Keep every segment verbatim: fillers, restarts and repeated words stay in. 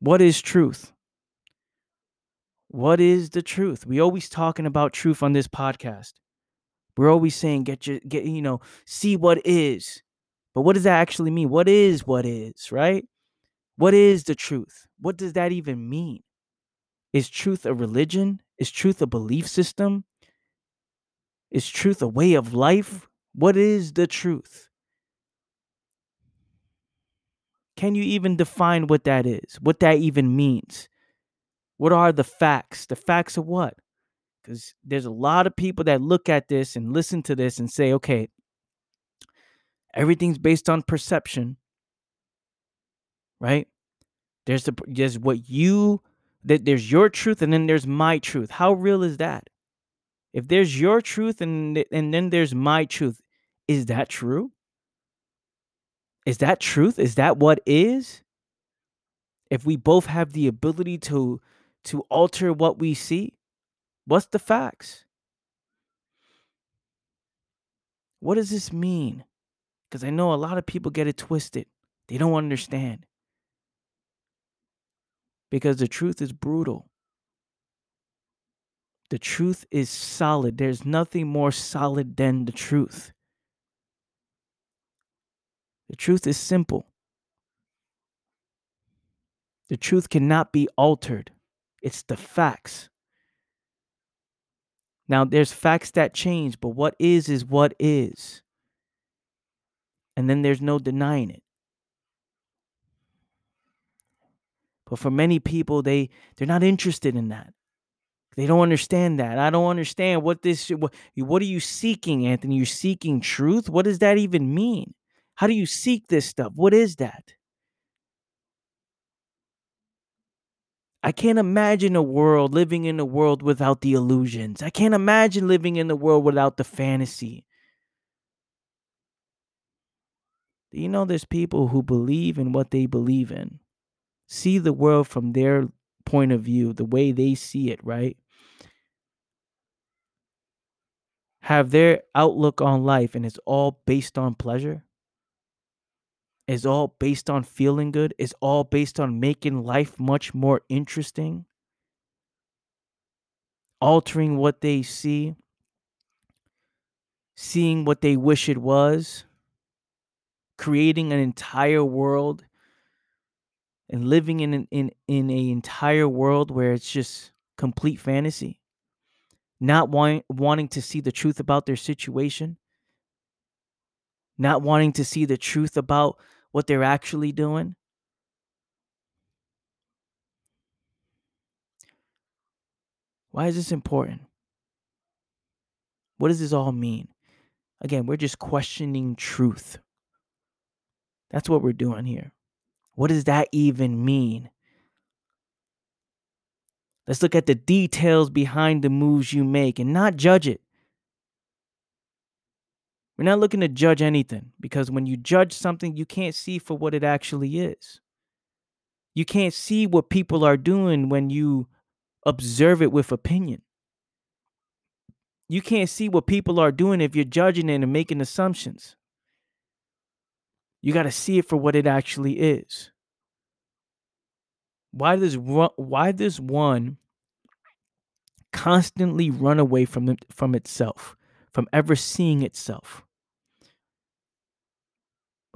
What is truth? What is the truth? We always talking about truth on this podcast. We're always saying, get your, get, you know, see what is. But what does that actually mean? What is what is, right? What is the truth? What does that even mean? Is truth a religion? Is truth a belief system? Is truth a way of life? What is the truth? Can you even define what that is? What that even means? What are the facts? The facts of what? Because there's a lot of people that look at this and listen to this and say, okay, everything's based on perception, right? There's the there's what you, that there's your truth and then there's my truth. How real is that? If there's your truth and, and then there's my truth, is that true? Is that truth? Is that what is? If we both have the ability to, to alter what we see, what's the facts? What does this mean? Because I know a lot of people get it twisted. They don't understand. Because the truth is brutal. The truth is solid. There's nothing more solid than the truth. The truth is simple. The truth cannot be altered. It's the facts. Now, there's facts that change, but what is is what is. And then there's no denying it. But for many people, they, they're not interested in that. They don't understand that. I don't understand what this, what, what are you seeking, Anthony? You're seeking truth? What does that even mean? How do you seek this stuff? What is that? I can't imagine a world, living in a world without the illusions. I can't imagine living in the world without the fantasy. Do you know there's people who believe in what they believe in? See the world from their point of view, the way they see it, right? Have their outlook on life, and it's all based on pleasure. It's all based on feeling good. It's all based on making life much more interesting. Altering what they see. Seeing what they wish it was. Creating an entire world. And living in an, in, in an entire world where it's just complete fantasy. Not want, wanting to see the truth about their situation. Not wanting to see the truth about what they're actually doing. Why is this important? What does this all mean? Again, we're just questioning truth. That's what we're doing here. What does that even mean? Let's look at the details behind the moves you make and not judge it. We're not looking to judge anything, because when you judge something, you can't see for what it actually is. You can't see what people are doing when you observe it with opinion. You can't see what people are doing if you're judging it and making assumptions. You got to see it for what it actually is. Why does why does one constantly run away from it, from itself? From ever seeing itself.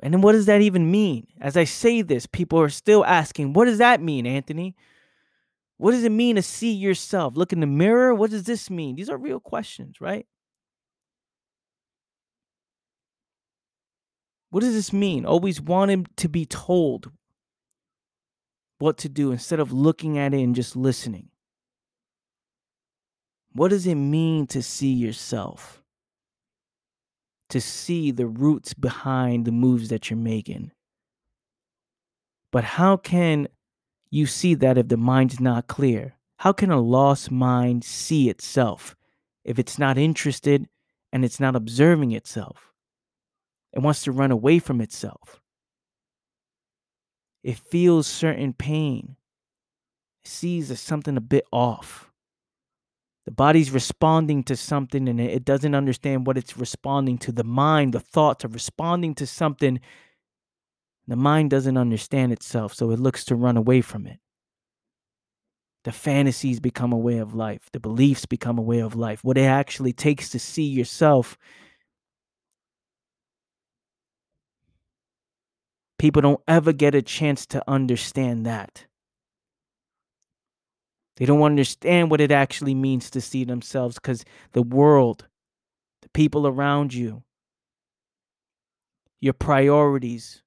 And then what does that even mean? As I say this, people are still asking, what does that mean, Anthony? What does it mean to see yourself? Look in the mirror? What does this mean? These are real questions, right? What does this mean? Always wanting to be told what to do instead of looking at it and just listening. What does it mean to see yourself? To see the roots behind the moves that you're making. But how can you see that if the mind's not clear? How can a lost mind see itself if it's not interested and it's not observing itself? It wants to run away from itself. It feels certain pain. It sees there's something a bit off. The body's responding to something and it doesn't understand what it's responding to. The mind, the thoughts are responding to something. The mind doesn't understand itself, so it looks to run away from it. The fantasies become a way of life. The beliefs become a way of life. What it actually takes to see yourself. People don't ever get a chance to understand that. They don't understand what it actually means to see themselves, because the world, the people around you, your priorities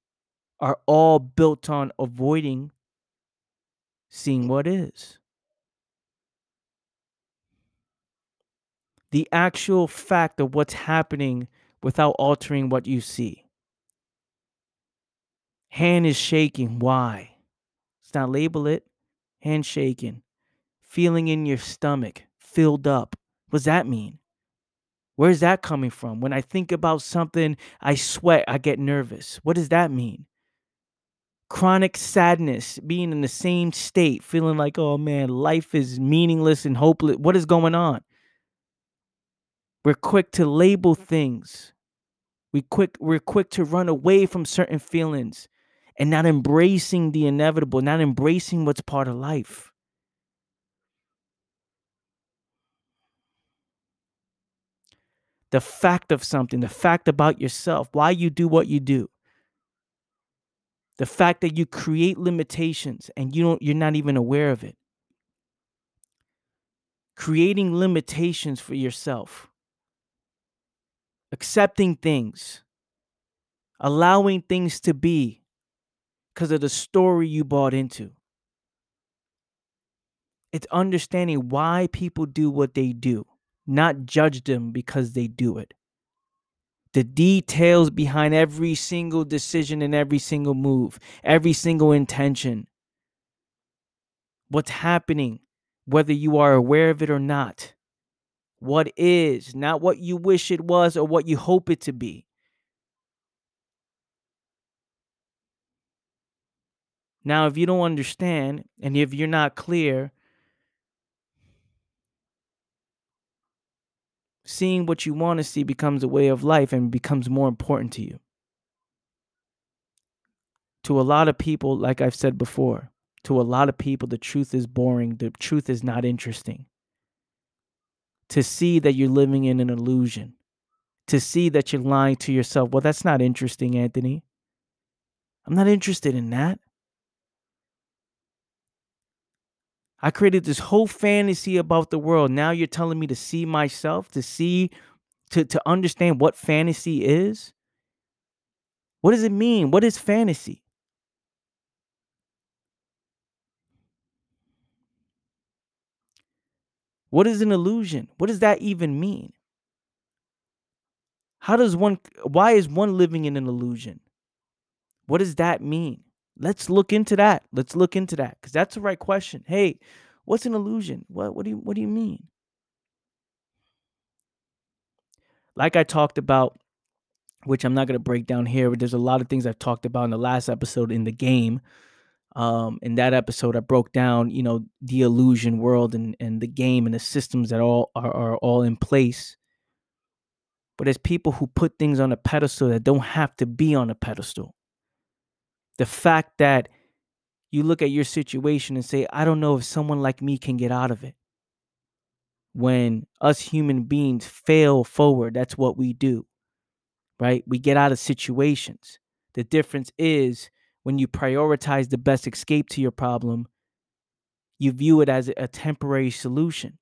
are all built on avoiding seeing what is. The actual fact of what's happening without altering what you see. Hand is shaking. Why? Let's not label it. Hand shaking. Feeling in your stomach, filled up. What does that mean? Where's that coming from? When I think about something, I sweat, I get nervous. What does that mean? Chronic sadness, being in the same state, feeling like, oh man, life is meaningless and hopeless. What is going on? We're quick to label things. We quick, we're quick to run away from certain feelings and not embracing the inevitable, not embracing what's part of life. The fact of something, the fact about yourself, why you do what you do. The fact that you create limitations and you don't, you're not even aware of it. Creating limitations for yourself. Accepting things. Allowing things to be because of the story you bought into. It's understanding why people do what they do. Not judge them because they do it. The details behind every single decision and every single move, every single intention. What's happening, whether you are aware of it or not. What is, not what you wish it was or what you hope it to be. Now, if you don't understand and if you're not clear, seeing what you want to see becomes a way of life and becomes more important to you. To a lot of people, like I've said before, to a lot of people, the truth is boring. The truth is not interesting. To see that you're living in an illusion, to see that you're lying to yourself. Well, that's not interesting, Anthony. I'm not interested in that. I created this whole fantasy about the world. Now you're telling me to see myself, to see, to, to understand what fantasy is. What does it mean? What is fantasy? What is an illusion? What does that even mean? How does one, why is one living in an illusion? What does that mean? Let's look into that. Let's look into that because that's the right question. Hey, what's an illusion? What, what do you, what do you mean? Like I talked about, which I'm not going to break down here, but there's a lot of things I've talked about in the last episode in the game. Um, in that episode, I broke down, you know, the illusion world and, and the game and the systems that all are, are all in place. But there's people who put things on a pedestal that don't have to be on a pedestal. The fact that you look at your situation and say, I don't know if someone like me can get out of it. When us human beings fail forward, that's what we do, right? We get out of situations. The difference is when you prioritize the best escape to your problem, you view it as a temporary solution.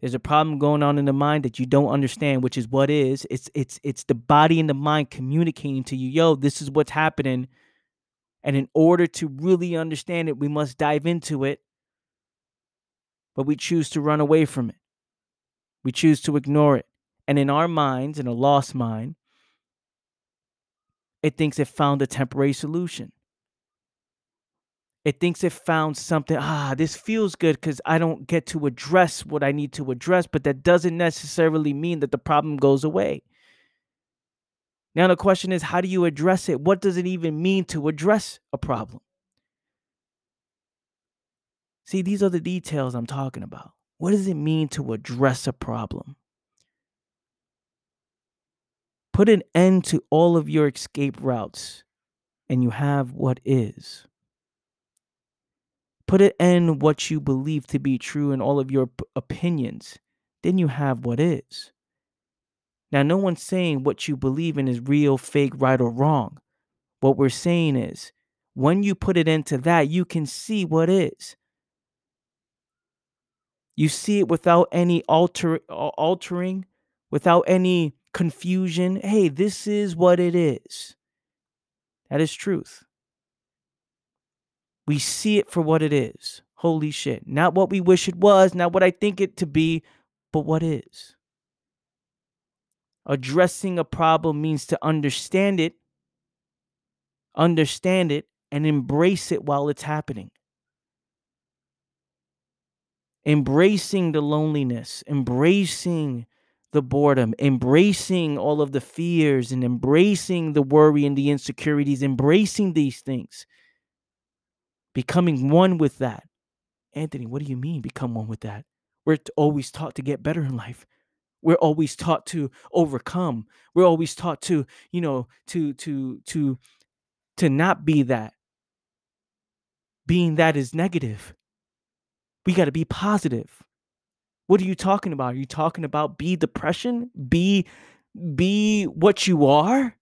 There's a problem going on in the mind that you don't understand, which is what is. It's it's it's the body and the mind communicating to you, yo, this is what's happening. And in order to really understand it, we must dive into it. But we choose to run away from it. We choose to ignore it. And in our minds, in a lost mind, it thinks it found a temporary solution. It thinks it found something, ah, this feels good because I don't get to address what I need to address, but that doesn't necessarily mean that the problem goes away. Now the question is, how do you address it? What does it even mean to address a problem? See, these are the details I'm talking about. What does it mean to address a problem? Put an end to all of your escape routes, and you have what is. Put an end to what you believe to be true and all of your p- opinions. Then you have what is. Now, no one's saying what you believe in is real, fake, right, or wrong. What we're saying is, when you put it into that, you can see what is. You see it without any alter, altering, without any confusion. Hey, this is what it is. That is truth. We see it for what it is. Holy shit. Not what we wish it was, not what I think it to be, but what is. Addressing a problem means to understand it, understand it, and embrace it while it's happening. Embracing the loneliness, embracing the boredom, embracing all of the fears, and embracing the worry and the insecurities, embracing these things, becoming one with that. Anthony, what do you mean become one with that? We're always taught to get better in life. We're always taught to overcome. We're always taught to, you know, to, to, to, to not be that. Being that is negative. We got to be positive. What are you talking about? Are you talking about be depression? Be, be what you are?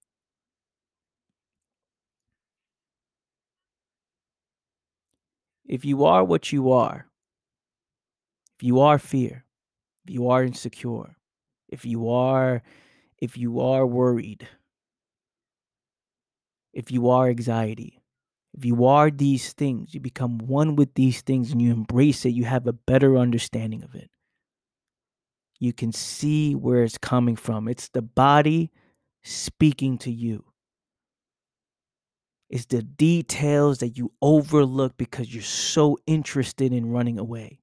If you are what you are, if you are fear, if you are insecure, if you are, if you are worried, if you are anxiety, if you are these things, you become one with these things and you embrace it, you have a better understanding of it. You can see where it's coming from. It's the body speaking to you. It's the details that you overlook because you're so interested in running away.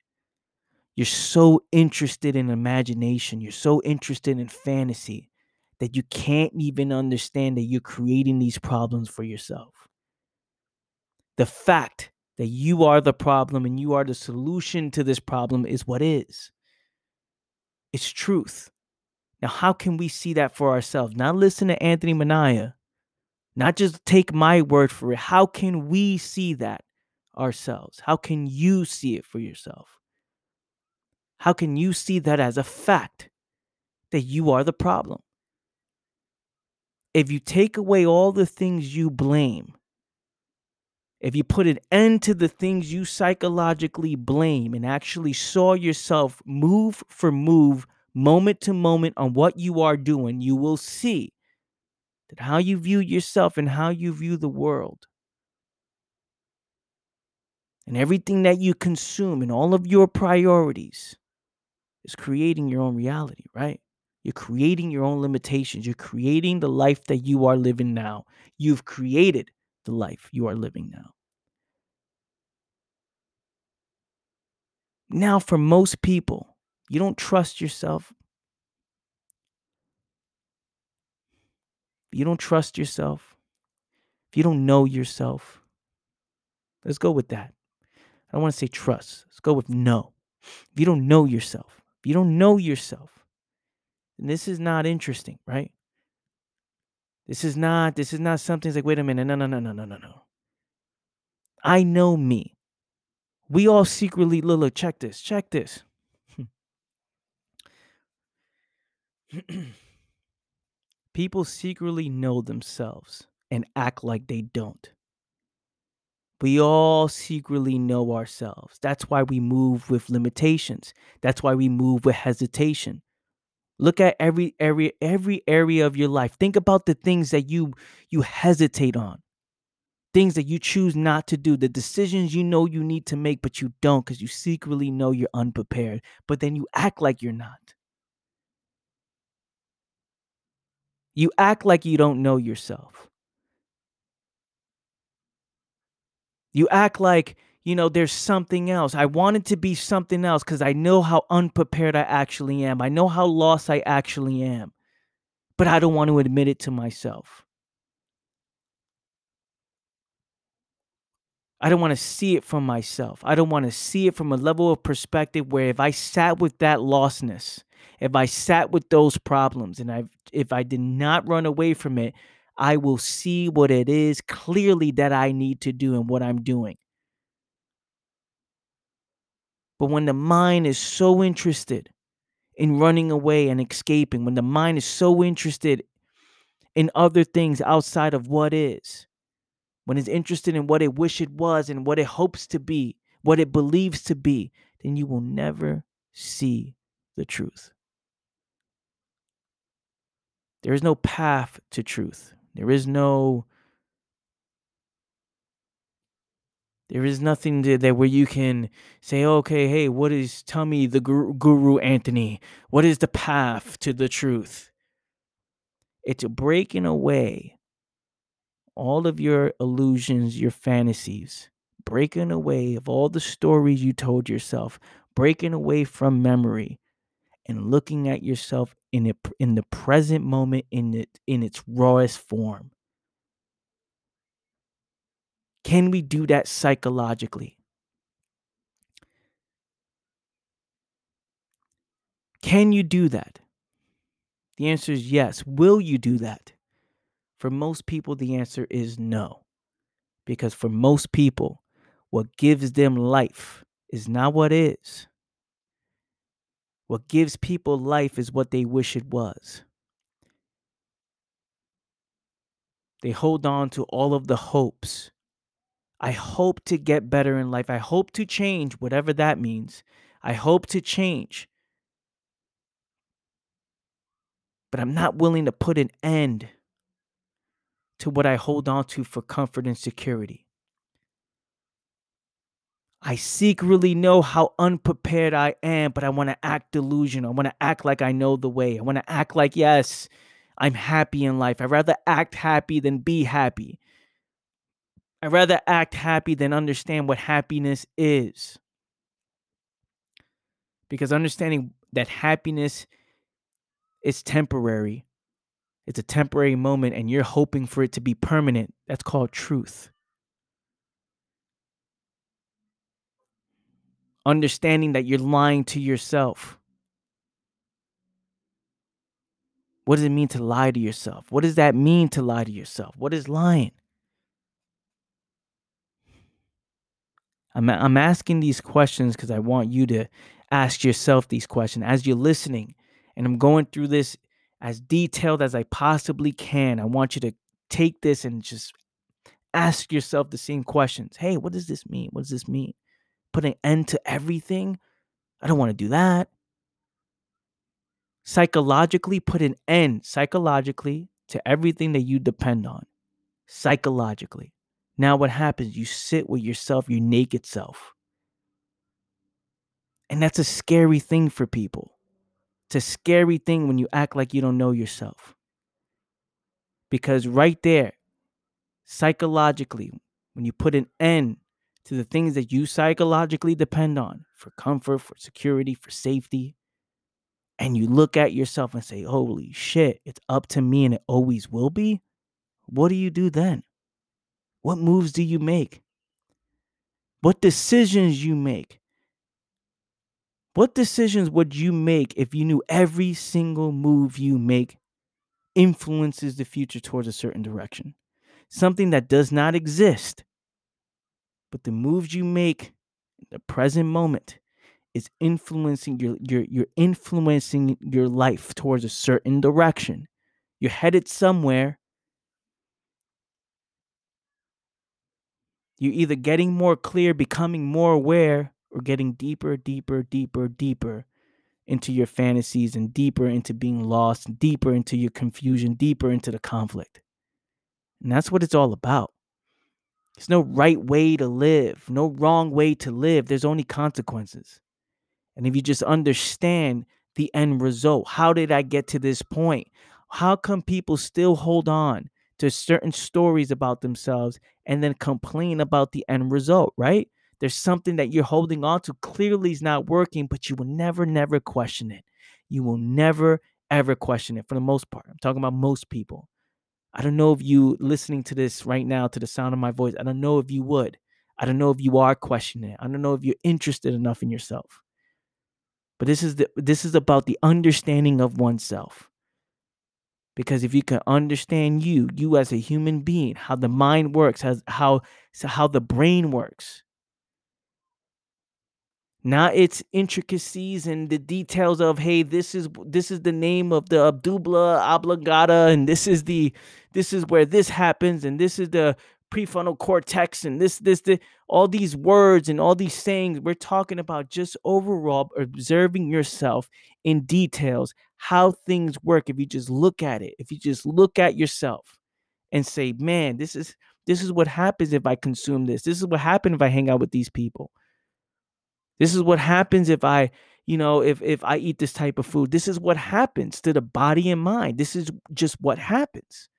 You're so interested in imagination. You're so interested in fantasy that you can't even understand that you're creating these problems for yourself. The fact that you are the problem and you are the solution to this problem is what is. It's truth. Now, how can we see that for ourselves? Not listen to Anthony Minaya. Not just take my word for it. How can we see that ourselves? How can you see it for yourself? How can you see that as a fact that you are the problem? If you take away all the things you blame, if you put an end to the things you psychologically blame and actually saw yourself move for move, moment to moment on what you are doing, you will see that how you view yourself and how you view the world and everything that you consume and all of your priorities is creating your own reality, right? You're creating your own limitations. You're creating the life that you are living now. You've created the life you are living now. Now, for most people, you don't trust yourself. If you don't trust yourself, if you don't know yourself, let's go with that. I don't want to say trust. Let's go with know. If you don't know yourself, if you don't know yourself, then this is not interesting, right? This is not, this is not something that's like, wait a minute, no, no, no, no, no, no, no. I know me. We all secretly, look, look, check this, check this. People secretly know themselves and act like they don't. We all secretly know ourselves. That's why we move with limitations. That's why we move with hesitation. Look at every area, every area of your life. Think about the things that you, you hesitate on, things that you choose not to do, the decisions you know you need to make, but you don't because you secretly know you're unprepared, but then you act like you're not. You act like you don't know yourself. You act like, you know, there's something else. I wanted to be something else because I know how unprepared I actually am. I know how lost I actually am. But I don't want to admit it to myself. I don't want to see it from myself. I don't want to see it from a level of perspective where if I sat with that lostness, if I sat with those problems, and I if I did not run away from it, I will see what it is clearly that I need to do and what I'm doing. But when the mind is so interested in running away and escaping, when the mind is so interested in other things outside of what is, when it's interested in what it wish it was and what it hopes to be, what it believes to be, then you will never see the truth. There is no path to truth. There is no, there is nothing to, that where you can say, okay, hey, what is, tell me the guru, guru Anthony, what is the path to the truth? It's breaking away all of your illusions, your fantasies, breaking away of all the stories you told yourself, breaking away from memory and looking at yourself in it, in the present moment, in it, in its rawest form. Can we do that psychologically? Can you do that? The answer is yes. Will you do that? For most people, the answer is no. Because for most people, what gives them life is not what is. What gives people life is what they wish it was. They hold on to all of the hopes. I hope to get better in life. I hope to change, whatever that means. I hope to change. But I'm not willing to put an end to what I hold on to for comfort and security. I secretly know how unprepared I am, but I want to act delusional. I want to act like I know the way. I want to act like, yes, I'm happy in life. I'd rather act happy than be happy. I'd rather act happy than understand what happiness is. Because understanding that happiness is temporary. It's a temporary moment and you're hoping for it to be permanent. That's called truth. Understanding that you're lying to yourself. What does it mean to lie to yourself? What does that mean to lie to yourself? What is lying? I'm, I'm asking these questions because I want you to ask yourself these questions as you're listening. And I'm going through this as detailed as I possibly can. I want you to take this and just ask yourself the same questions. Hey, what does this mean? What does this mean? Put an end to everything? I don't want to do that. Psychologically, put an end psychologically to everything that you depend on. Psychologically. Now what happens? You sit with yourself, your naked self. And that's a scary thing for people. It's a scary thing when you act like you don't know yourself. Because right there, psychologically, when you put an end to the things that you psychologically depend on for comfort, for security, for safety, and you look at yourself and say, holy shit, it's up to me and it always will be, what do you do then? What moves do you make? What decisions you make? What decisions would you make if you knew every single move you make influences the future towards a certain direction? Something that does not exist. But the moves you make in the present moment is influencing your, your, you're influencing your life towards a certain direction. You're headed somewhere. You're either getting more clear, becoming more aware, or getting deeper, deeper, deeper, deeper into your fantasies and deeper into being lost, and deeper into your confusion, deeper into the conflict. And that's what it's all about. There's no right way to live, no wrong way to live. There's only consequences. And if you just understand the end result, how did I get to this point? How come people still hold on to certain stories about themselves and then complain about the end result, right? There's something that you're holding on to clearly is not working, but you will never, never question it. You will never, ever question it for the most part. I'm talking about most people. I don't know if you listening to this right now, to the sound of my voice, I don't know if you would. I don't know if you are questioning it. I don't know if you're interested enough in yourself. But this is the, this is about the understanding of oneself. Because if you can understand you, you as a human being, how the mind works, how, how, how the brain works, Not its intricacies and the details of, hey, this is this is the name of the abdulla oblongata, and this is the this is where this happens, and this is the prefrontal cortex, and this this the all these words and all these sayings. We're talking about just overall observing yourself in details, how things work. If you just look at it, if you just look at yourself and say, man, this is this is what happens if I consume this. This is what happens if I hang out with these people. This is what happens if I, you know, if if I eat this type of food. This is what happens to the body and mind. This is just what happens.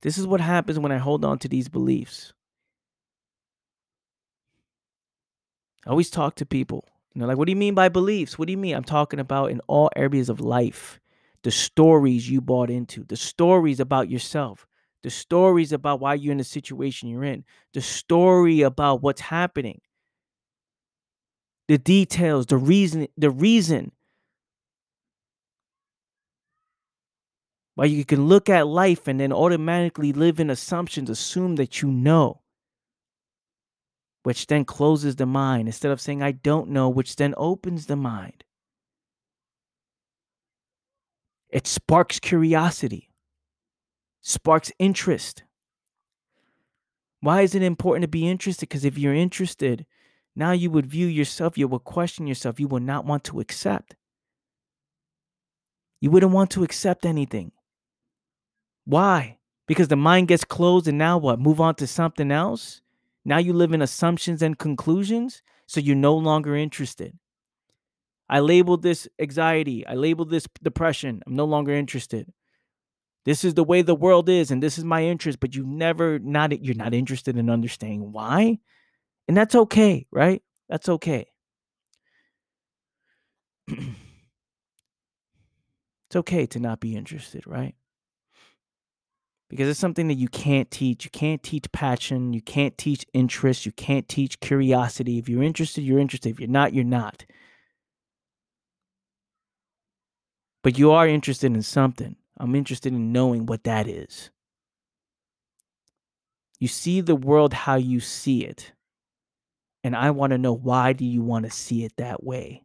This is what happens when I hold on to these beliefs. I always talk to people, you know, like, what do you mean by beliefs? What do you mean? I'm talking about in all areas of life, the stories you bought into, the stories about yourself, the stories about why you're in the situation you're in, the story about what's happening, the details, the reason, the reason why you can look at life and then automatically live in assumptions, assume that you know, which then closes the mind instead of saying, I don't know, which then opens the mind. It sparks curiosity. Sparks interest. Why is it important to be interested? Because if you're interested, now you would view yourself, you would question yourself, you would not want to accept. You wouldn't want to accept anything. Why? Because the mind gets closed, and now what? Move on to something else? Now you live in assumptions and conclusions, so you're no longer interested. I labeled this anxiety. I labeled this depression. I'm no longer interested. This is the way the world is, and this is my interest, but you never not you're not interested in understanding why. And that's okay, right? That's okay. It's okay to not be interested, right? Because it's something that you can't teach. You can't teach passion, you can't teach interest, you can't teach curiosity. If you're interested, you're interested. If you're not, you're not. But you are interested in something. I'm interested in knowing what that is. You see the world how you see it. And I want to know, why do you want to see it that way?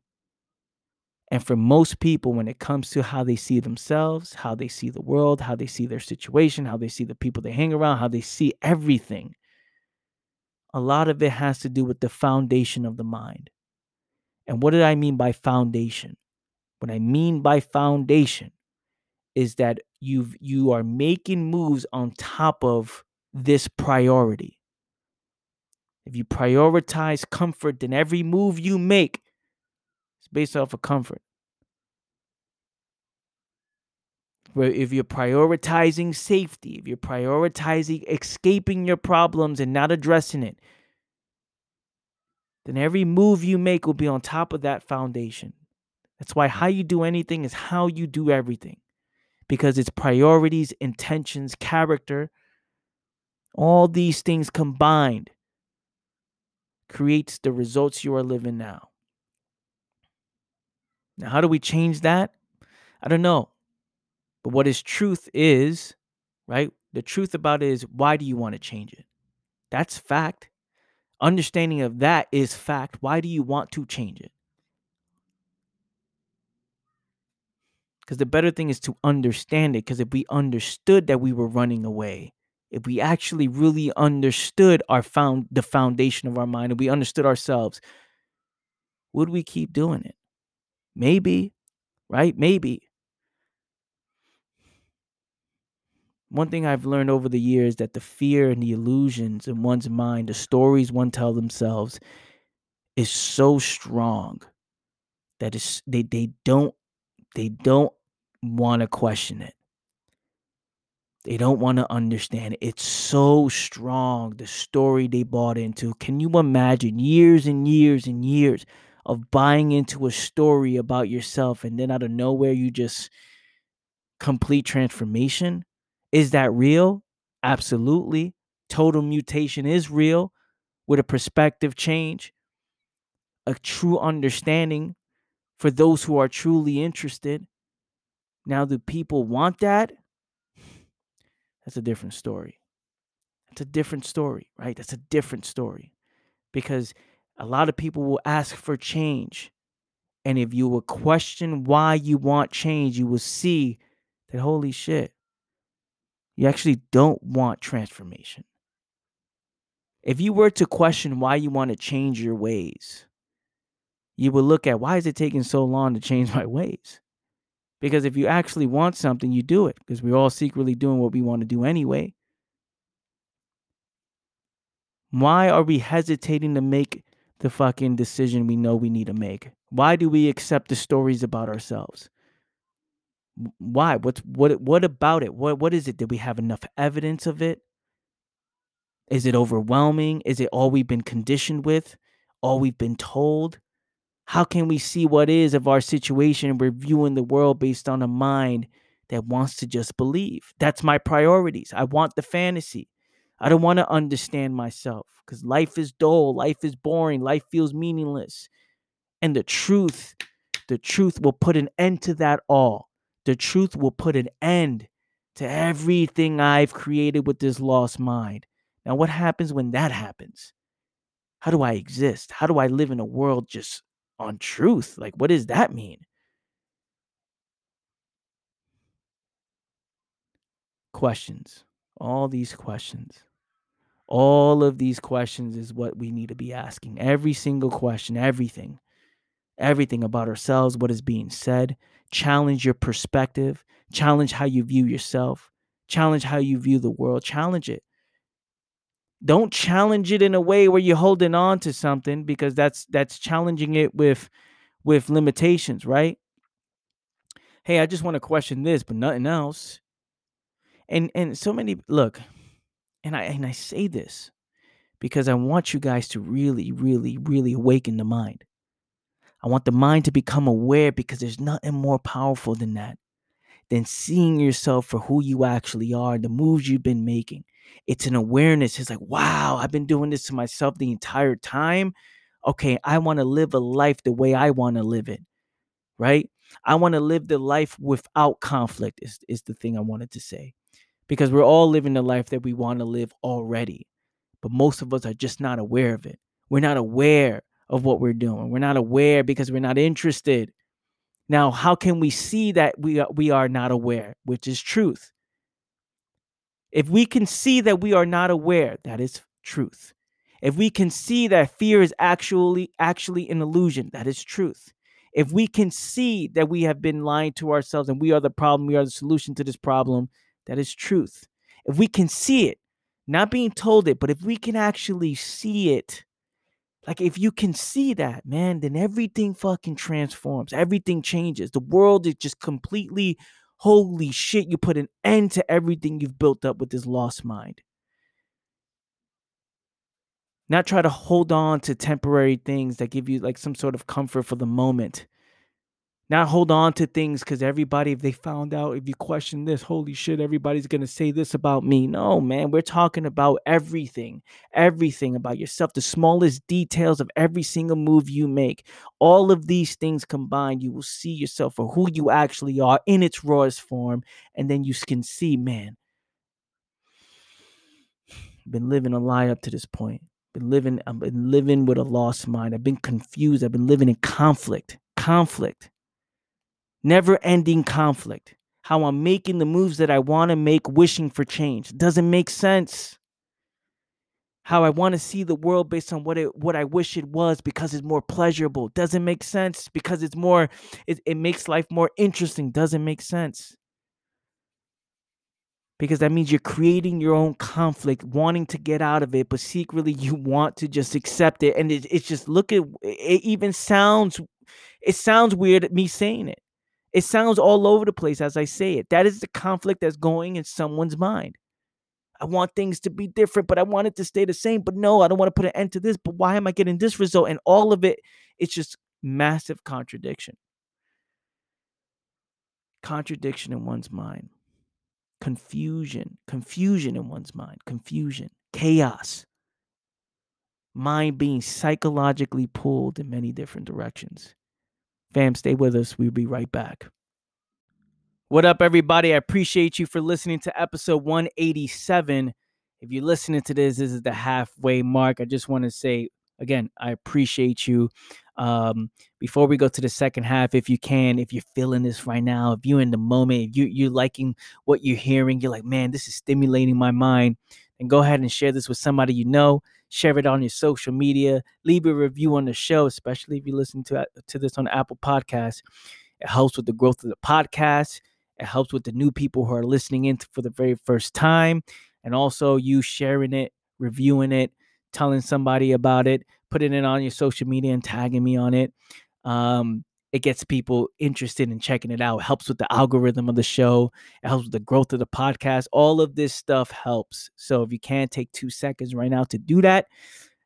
And for most people, when it comes to how they see themselves, how they see the world, how they see their situation, how they see the people they hang around, how they see everything, a lot of it has to do with the foundation of the mind. And what did I mean by foundation? What I mean by foundation is that you've you are making moves on top of this priority. If you prioritize comfort, then every move you make is based off of comfort. Where if you're prioritizing safety, if you're prioritizing escaping your problems and not addressing it, then every move you make will be on top of that foundation. That's why how you do anything is how you do everything. Because it's priorities, intentions, character, all these things combined creates the results you are living now. Now, how do we change that? I don't know. But what is truth is, right? The truth about it is, why do you want to change it? That's fact. Understanding of that is fact. Why do you want to change it? Because the better thing is to understand it. Because if we understood that we were running away, if we actually really understood our found the foundation of our mind, if we understood ourselves, would we keep doing it? Maybe, right? Maybe. One thing I've learned over the years, that the fear and the illusions in one's mind, the stories one tells themselves, is so strong that it's, they they don't They don't want to question it. They don't want to understand it. It's so strong, the story they bought into. Can you imagine years and years and years of buying into a story about yourself, and then out of nowhere you just complete transformation? Is that real? Absolutely. Total mutation is real, with a perspective change, a true understanding. For those who are truly interested. Now, do people want that? That's a different story. That's a different story, right? That's a different story. because a lot of people will ask for change. And if you will question why you want change, you will see that, holy shit, you actually don't want transformation. If you were to question why you want to change your ways, you will look at, why is it taking so long to change my ways? Because if you actually want something, you do it, because we're all secretly doing what we want to do anyway. Why are we hesitating to make the fucking decision we know we need to make? Why do we accept the stories about ourselves? Why? What's, what What about it? What What is it? Did we have enough evidence of it? Is it overwhelming? Is it all we've been conditioned with? All we've been told? How can we see what is of our situation and reviewing the world based on a mind that wants to just believe? That's my priorities. I want the fantasy. I don't want to understand myself, because life is dull. Life is boring. Life feels meaningless. And the truth, the truth will put an end to that all. The truth will put an end to everything I've created with this lost mind. Now, what happens when that happens? How do I exist? How do I live in a world just on truth? Like, what does that mean? Questions. All these questions. All of these questions is what we need to be asking. Every single question, everything. Everything about ourselves, what is being said. Challenge your perspective. Challenge how you view yourself. Challenge how you view the world. Challenge it. Don't challenge it in a way where you're holding on to something, because that's that's challenging it with with limitations, right? Hey, I just want to question this, but nothing else. And and so many look, and I and I say this because I want you guys to really, really, really awaken the mind. I want the mind to become aware, because there's nothing more powerful than that, than seeing yourself for who you actually are, the moves you've been making. It's an awareness. It's like, wow, I've been doing this to myself the entire time. Okay, I want to live a life the way I want to live it, right? I want to live the life without conflict is, is the thing I wanted to say, because we're all living the life that we want to live already, but most of us are just not aware of it. We're not aware of what we're doing. We're not aware because we're not interested. Now, how can we see that we are, we are not aware, which is truth? If we can see that we are not aware, that is truth. If we can see that fear is actually actually an illusion, that is truth. If we can see that we have been lying to ourselves and we are the problem, we are the solution to this problem, that is truth. If we can see it, not being told it, but if we can actually see it, like if you can see that, man, then everything fucking transforms. Everything changes. The world is just completely, holy shit, you put an end to everything you've built up with this lost mind. Not try to hold on to temporary things that give you like some sort of comfort for the moment. Not hold on to things because everybody, if they found out, if you question this, holy shit, everybody's going to say this about me. No, man, we're talking about everything, everything about yourself, the smallest details of every single move you make. All of these things combined, you will see yourself for who you actually are in its rawest form. And then you can see, man, I've been living a lie up to this point. Been living, I've been living with a lost mind. I've been confused. I've been living in conflict, conflict. Never-ending conflict. How I'm making the moves that I want to make, wishing for change. Doesn't make sense. How I want to see the world based on what it, what I wish it was, because it's more pleasurable. Doesn't make sense, because it's more, it, it makes life more interesting. Doesn't make sense. Because that means you're creating your own conflict, wanting to get out of it, but secretly you want to just accept it. And it, it's just, look at, it even sounds, it sounds weird me saying it. It sounds all over the place as I say it. That is the conflict that's going in someone's mind. I want things to be different, but I want it to stay the same. But no, I don't want to put an end to this. But why am I getting this result? And all of it, it's just massive contradiction. Contradiction in one's mind. Confusion. Confusion in one's mind. Confusion. Chaos. Mind being psychologically pulled in many different directions. Fam, stay with us. We'll be right back. What up, everybody? I appreciate you for listening to episode one eighty-seven. If you're listening to this, this is the halfway mark. I just want to say again, I appreciate you. Um, before we go to the second half, if you can, if you're feeling this right now, if you're in the moment, if you, you're liking what you're hearing, you're like, man, this is stimulating my mind, and go ahead and share this with somebody you know. Share it on your social media. Leave a review on the show, especially if you listen to, to this on Apple Podcasts. It helps with the growth of the podcast. It helps with the new people who are listening in for the very first time. And also you sharing it, reviewing it, telling somebody about it, putting it on your social media and tagging me on it. Um, it gets people interested in checking it out. It helps with the algorithm of the show. It helps with the growth of the podcast. All of this stuff helps. So if you can take two seconds right now to do that,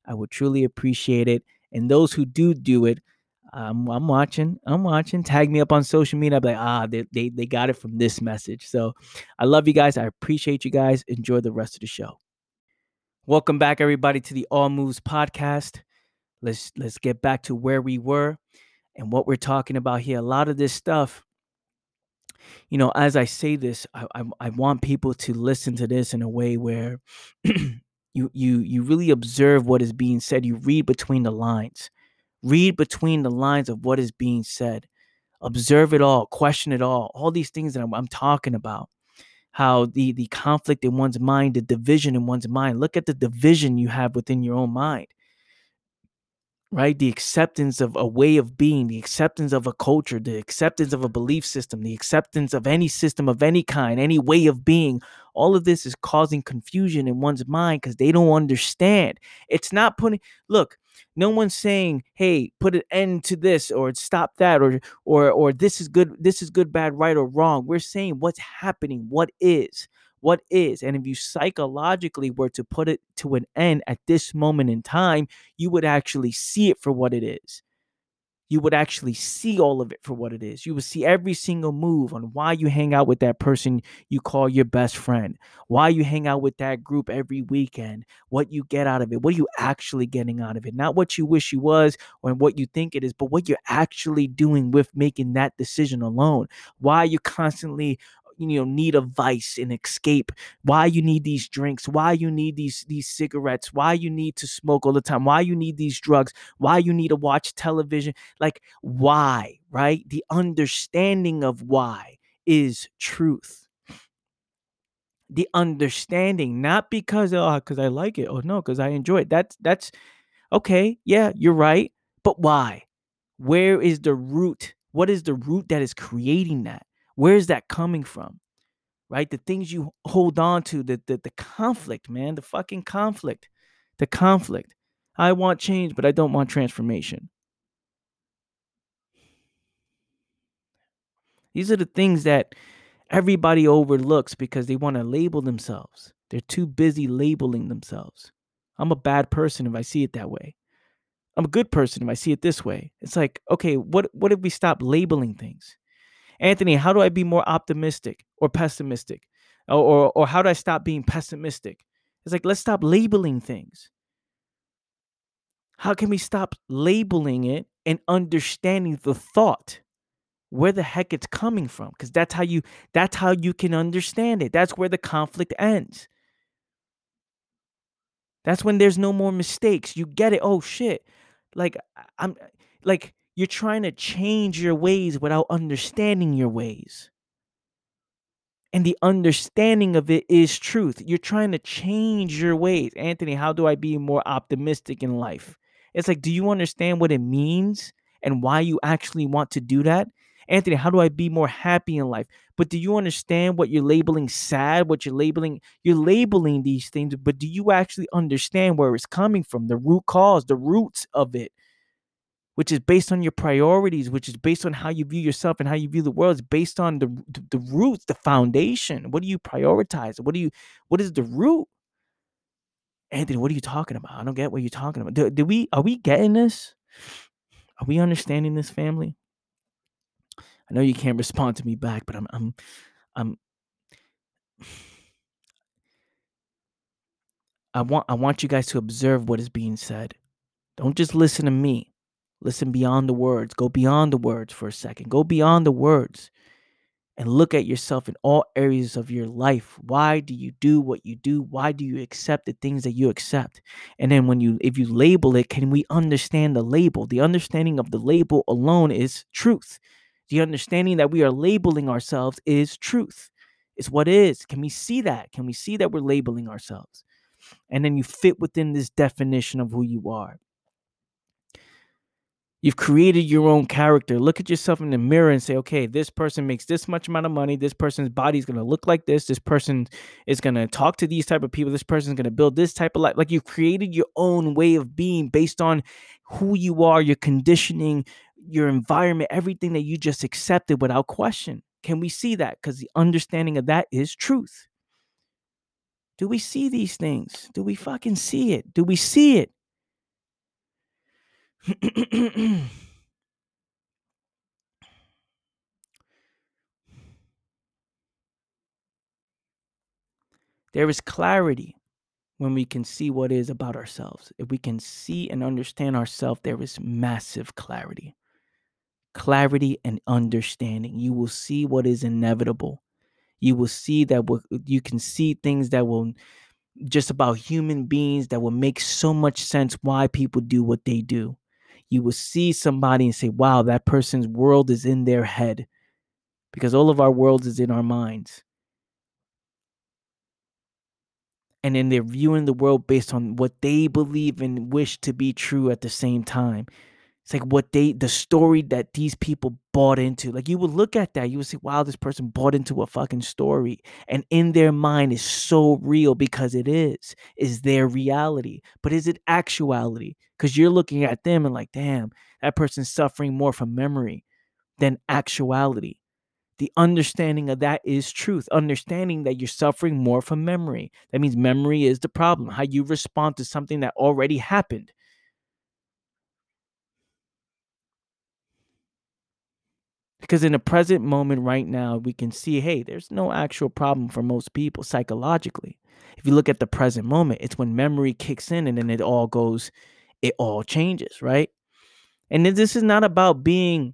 I would truly appreciate it. And those who do do it, um, I'm watching, I'm watching, tag me up on social media. I'll be like, ah, they, they, they got it from this message. So I love you guys. I appreciate you guys. Enjoy the rest of the show. Welcome back, everybody, to the All Moves podcast. Let's let's get back to where we were and what we're talking about here. A lot of this stuff, you know, as I say this, I I, I want people to listen to this in a way where you you you really observe what is being said. You read between the lines. Read between the lines of what is being said. Observe it all. Question it all. All these things that I'm, I'm talking about. How the, the conflict in one's mind, the division in one's mind. Look at the division you have within your own mind, right? The acceptance of a way of being, the acceptance of a culture, the acceptance of a belief system, the acceptance of any system of any kind, any way of being. All of this is causing confusion in one's mind because they don't understand. It's not putting, look, no one's saying, hey, put an end to this or stop that or or or this is good, this is good, bad, right, or wrong. We're saying what's happening, what is, what is. And if you psychologically were to put it to an end at this moment in time, you would actually see it for what it is. You would actually see all of it for what it is. You would see every single move on why you hang out with that person you call your best friend, why you hang out with that group every weekend, what you get out of it, what are you actually getting out of it, not what you wish you was or what you think it is, but what you're actually doing with making that decision alone, why you constantly, you know, need a vice and escape, why you need these drinks, why you need these these cigarettes, why you need to smoke all the time, why you need these drugs, why you need to watch television, like why, right? The understanding of why is truth. The understanding, not because, oh, because I like it, or no, because I enjoy it. That's, that's, okay, yeah, you're right, but why? Where is the root? What is the root that is creating that? Where is that coming from, right? The things you hold on to, the, the the conflict, man, the fucking conflict, the conflict. I want change, but I don't want transformation. These are the things that everybody overlooks because they want to label themselves. They're too busy labeling themselves. I'm a bad person if I see it that way. I'm a good person if I see it this way. It's like, okay, what, what if we stop labeling things? Anthony, how do I be more optimistic or pessimistic? Or, or, or how do I stop being pessimistic? It's like, let's stop labeling things. How can we stop labeling it and understanding the thought, where the heck it's coming from? Because that's how you, that's how you can understand it. That's where the conflict ends. That's when there's no more mistakes. You get it. Oh, shit. Like, I'm like... You're trying to change your ways without understanding your ways. And the understanding of it is truth. You're trying to change your ways. Anthony, how do I be more optimistic in life? It's like, do you understand what it means and why you actually want to do that? Anthony, how do I be more happy in life? But do you understand what you're labeling sad, what you're labeling? You're labeling these things, but do you actually understand where it's coming from, the root cause, the roots of it? Which is based on your priorities, which is based on how you view yourself and how you view the world. It's based on the, the, the roots, the foundation. What do you prioritize? What do you? What is the root? Anthony, what are you talking about? I don't get what you're talking about. Do, do we? Are we getting this? Are we understanding this, family? I know you can't respond to me back, but I'm, I'm, I'm. I want, I want you guys to observe what is being said. Don't just listen to me. Listen beyond the words. Go beyond the words for a second. Go beyond the words. and look at yourself in all areas of your life. Why do you do what you do? Why do you accept the things that you accept? And then when you, if you label it, can we understand the label? The understanding of the label alone is truth. The understanding that we are labeling ourselves is truth. It's what it is. Can we see that? Can we see that we're labeling ourselves? And then you fit within this definition of who you are. You've created your own character. Look at yourself in the mirror and say, okay, this person makes this much amount of money. This person's body is going to look like this. This person is going to talk to these type of people. This person is going to build this type of life. Like, you've created your own way of being based on who you are, your conditioning, your environment, everything that you just accepted without question. Can we see that? Because the understanding of that is truth. Do we see these things? Do we fucking see it? Do we see it? There is clarity when we can see what is about ourselves. If we can see and understand ourselves, there is massive clarity. Clarity and understanding. You will see what is inevitable. You will see that what, you can see things that will just about human beings that will make so much sense why people do what they do. You will see somebody and say, wow, that person's world is in their head, because all of our worlds is in our minds. And then they're viewing the world based on what they believe and wish to be true at the same time. It's like what they, the story that these people bought into. Like, you would look at that, you would say, wow, this person bought into a fucking story. And in their mind is so real, because it is, is their reality. But is it actuality? Because you're looking at them and like, damn, that person's suffering more from memory than actuality. The understanding of that is truth. Understanding that you're suffering more from memory. That means memory is the problem. How you respond to something that already happened. Because in the present moment right now, we can see, hey, there's no actual problem for most people psychologically. If you look at the present moment, it's when memory kicks in and then it all goes, it all changes, right? And this is not about being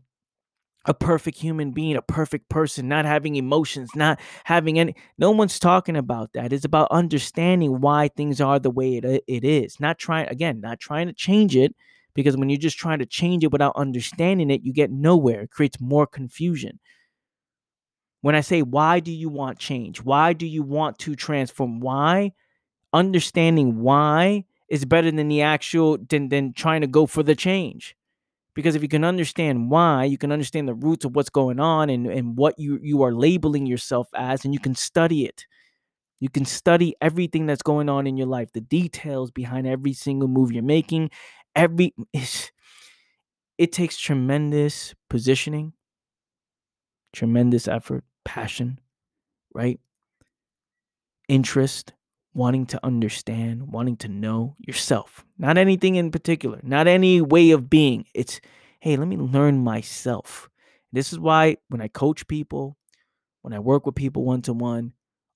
a perfect human being, a perfect person, not having emotions, not having any, no one's talking about that. It's about understanding why things are the way it, it is. Not trying, again, not trying to change it. Because when you're just trying to change it without understanding it, you get nowhere. It creates more confusion. When I say, why do you want change? Why do you want to transform? Why? Understanding why is better than the actual, than, than trying to go for the change. Because if you can understand why, you can understand the roots of what's going on and, and what you, you are labeling yourself as, and you can study it. You can study everything that's going on in your life, the details behind every single move you're making. Every it takes tremendous positioning, tremendous effort, passion, right? Interest, wanting to understand, wanting to know yourself. Not anything in particular, not any way of being. It's, hey, let me learn myself. This is why when I coach people, when I work with people one-to-one,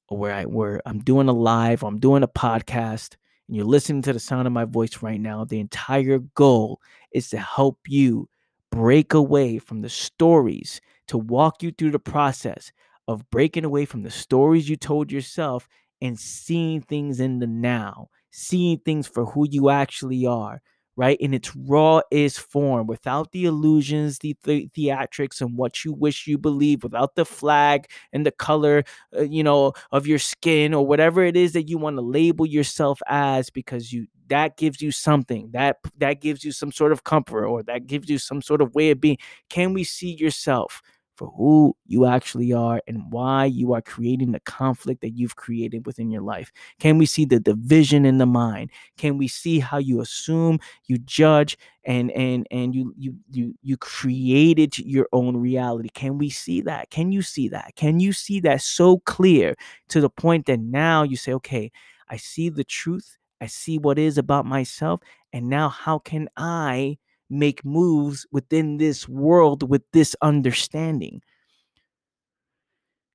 or where I where I'm doing a live, or I'm doing a podcast, and you're listening to the sound of my voice right now, the entire goal is to help you break away from the stories, to walk you through the process of breaking away from the stories you told yourself and seeing things in the now, seeing things for who you actually are, right? In its rawest form, without the illusions, the, the theatrics, and what you wish you believe, without the flag and the color, uh, you know, of your skin or whatever it is that you want to label yourself as, because you, that gives you something, that, that gives you some sort of comfort, or that gives you some sort of way of being. Can we see yourself for who you actually are and why you are creating the conflict that you've created within your life? Can we see the division in the mind? Can we see how you assume, you judge, and and and you you you you created your own reality? Can we see that? Can you see that? Can you see that so clear to the point that now you say, okay, I see the truth, I see what is about myself, and now how can I make moves within this world with this understanding?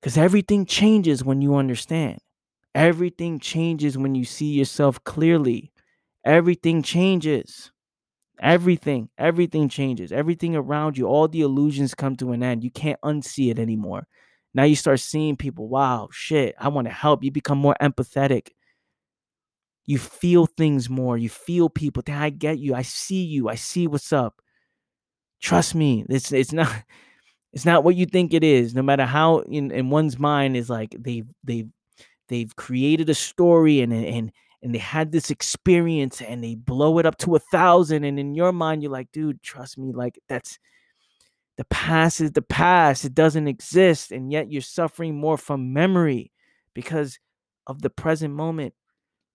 Because everything changes when you understand. Everything changes when you see yourself clearly. Everything changes. Everything, everything changes. Everything around you, all the illusions come to an end. You can't unsee it anymore. Now you start seeing people, wow, shit, I want to help. You become more empathetic. You feel things more. You feel people. I get you. I see you. I see what's up. Trust me. It's, it's not it's not what you think it is. No matter how in, in one's mind is like they they they've created a story and and and they had this experience and they blow it up to a thousand. And in your mind, you're like, dude, trust me. Like that's the past is the past. It doesn't exist. And yet you're suffering more from memory because of the present moment.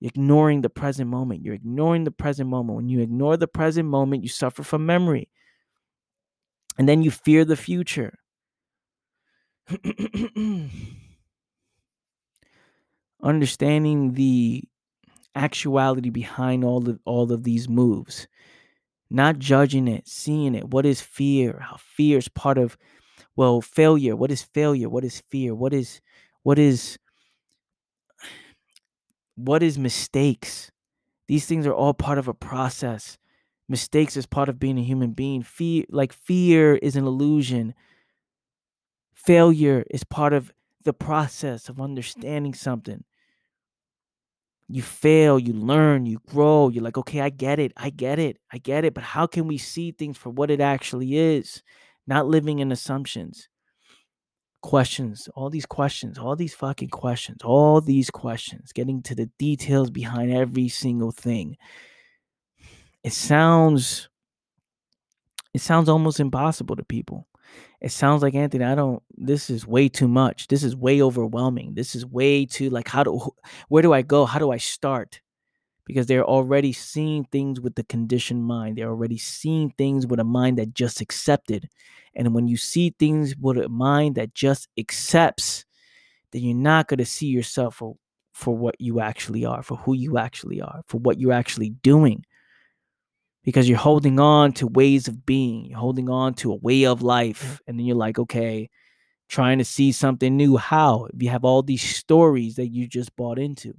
You're ignoring the present moment. You're ignoring the present moment. When you ignore the present moment, you suffer from memory. And then you fear the future. Understanding the actuality behind all of all of these moves, not judging it, seeing it. What is fear? How fear is part of, well, failure. What is failure? What is fear? What is what is what is mistakes? These things are all part of a process. Mistakes is part of being a human being. Fear, like fear is an illusion. Failure is part of the process of understanding something. You fail, you learn, you grow. You're like, okay, I get it. I get it. I get it. But how can we see things for what it actually is? Not living in assumptions. Questions, all these questions, all these fucking questions, all these questions, getting to the details behind every single thing. It sounds, it sounds almost impossible to people. It sounds like, Anthony, I don't, this is way too much. This is way overwhelming. This is way too, like, how do, where do I go? How do I start? Because they're already seeing things with the conditioned mind. They're already seeing things with a mind that just accepted. And when you see things with a mind that just accepts, then you're not going to see yourself for, for what you actually are, for who you actually are, for what you're actually doing. Because you're holding on to ways of being. You're holding on to a way of life. And then you're like, okay, trying to see something new. How? If you have all these stories that you just bought into.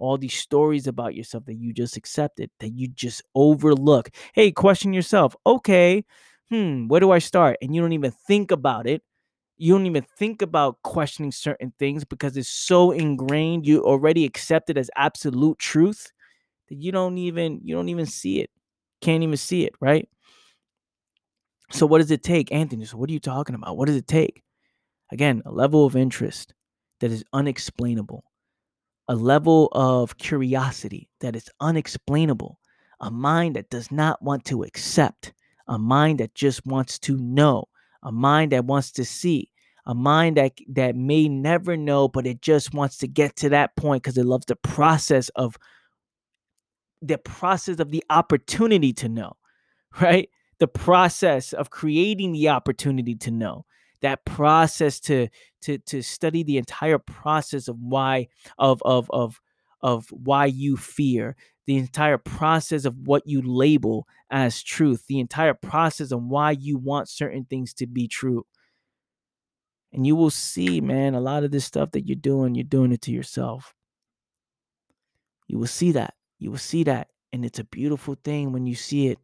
All these stories about yourself that you just accepted, that you just overlook. Hey, question yourself. Okay, hmm, where do I start? And you don't even think about it. You don't even think about questioning certain things because it's so ingrained. You already accept it as absolute truth that you don't even you don't even see it. Can't even see it, right? So what does it take, Anthony? So what are you talking about? What does it take? Again, a level of interest that is unexplainable. A level of curiosity that is unexplainable, a mind that does not want to accept, a mind that just wants to know, a mind that wants to see, a mind that, that may never know, but it just wants to get to that point because it loves the process of the process of the opportunity to know, right? The process of creating the opportunity to know. That process to to to study the entire process of why of of of of why you fear, the entire process of what you label as truth, the entire process of why you want certain things to be true. And you will see, man, a lot of this stuff that you're doing, you're doing it to yourself. You will see that. You will see that. And it's a beautiful thing when you see it.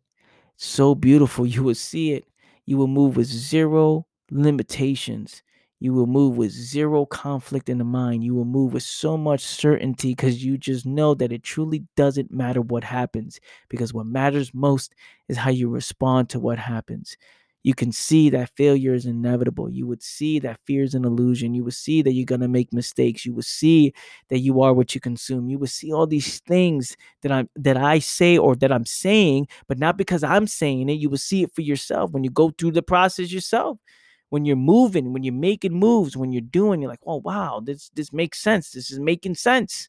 It's so beautiful. You will see it. You will move with zero limitations. You will move with zero conflict in the mind. You will move with so much certainty because you just know that it truly doesn't matter what happens, because what matters most is how you respond to what happens. You can see that failure is inevitable. You would see that fear is an illusion. You would see that you're going to make mistakes. You would see that you are what you consume. You would see all these things that I that I say or that I'm saying, but not because I'm saying it. You will see it for yourself when you go through the process yourself. When you're moving, when you're making moves, when you're doing, you're like, oh, wow, this this makes sense. This is making sense.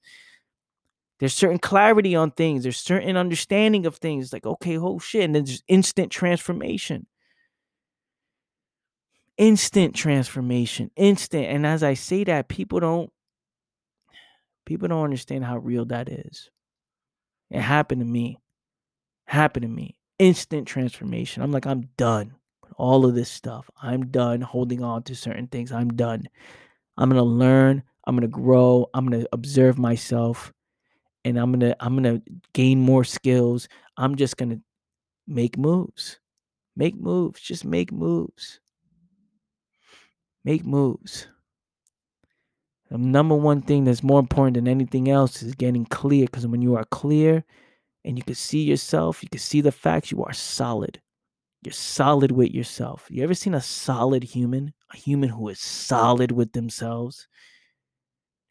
There's certain clarity on things. There's certain understanding of things. It's like, okay, oh, shit. And then there's instant transformation. Instant transformation. Instant. And as I say that, people don't, people don't understand how real that is. It happened to me. It happened to me. Instant transformation. I'm like, I'm done. All of this stuff. I'm done holding on to certain things. I'm done. I'm going to learn. I'm going to grow. I'm going to observe myself, and I'm going to, I'm going to gain more skills. I'm just going to make moves, make moves, just make moves, make moves. The number one thing that's more important than anything else is getting clear, because when you are clear and you can see yourself, you can see the facts, you are solid. You're solid with yourself. You ever seen a solid human? A human who is solid with themselves?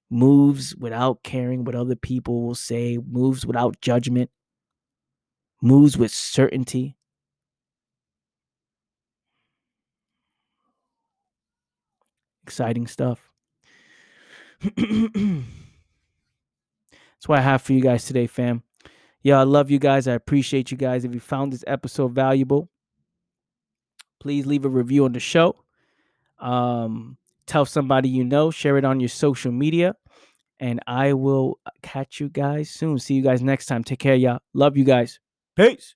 Moves without caring what other people will say, moves without judgment, moves with certainty. Exciting stuff. That's what I have for you guys today, fam. Yo, I love you guys. I appreciate you guys. If you found this episode valuable, please leave a review on the show. Um, tell somebody you know. Share it on your social media. And I will catch you guys soon. See you guys next time. Take care, y'all. Love you guys. Peace.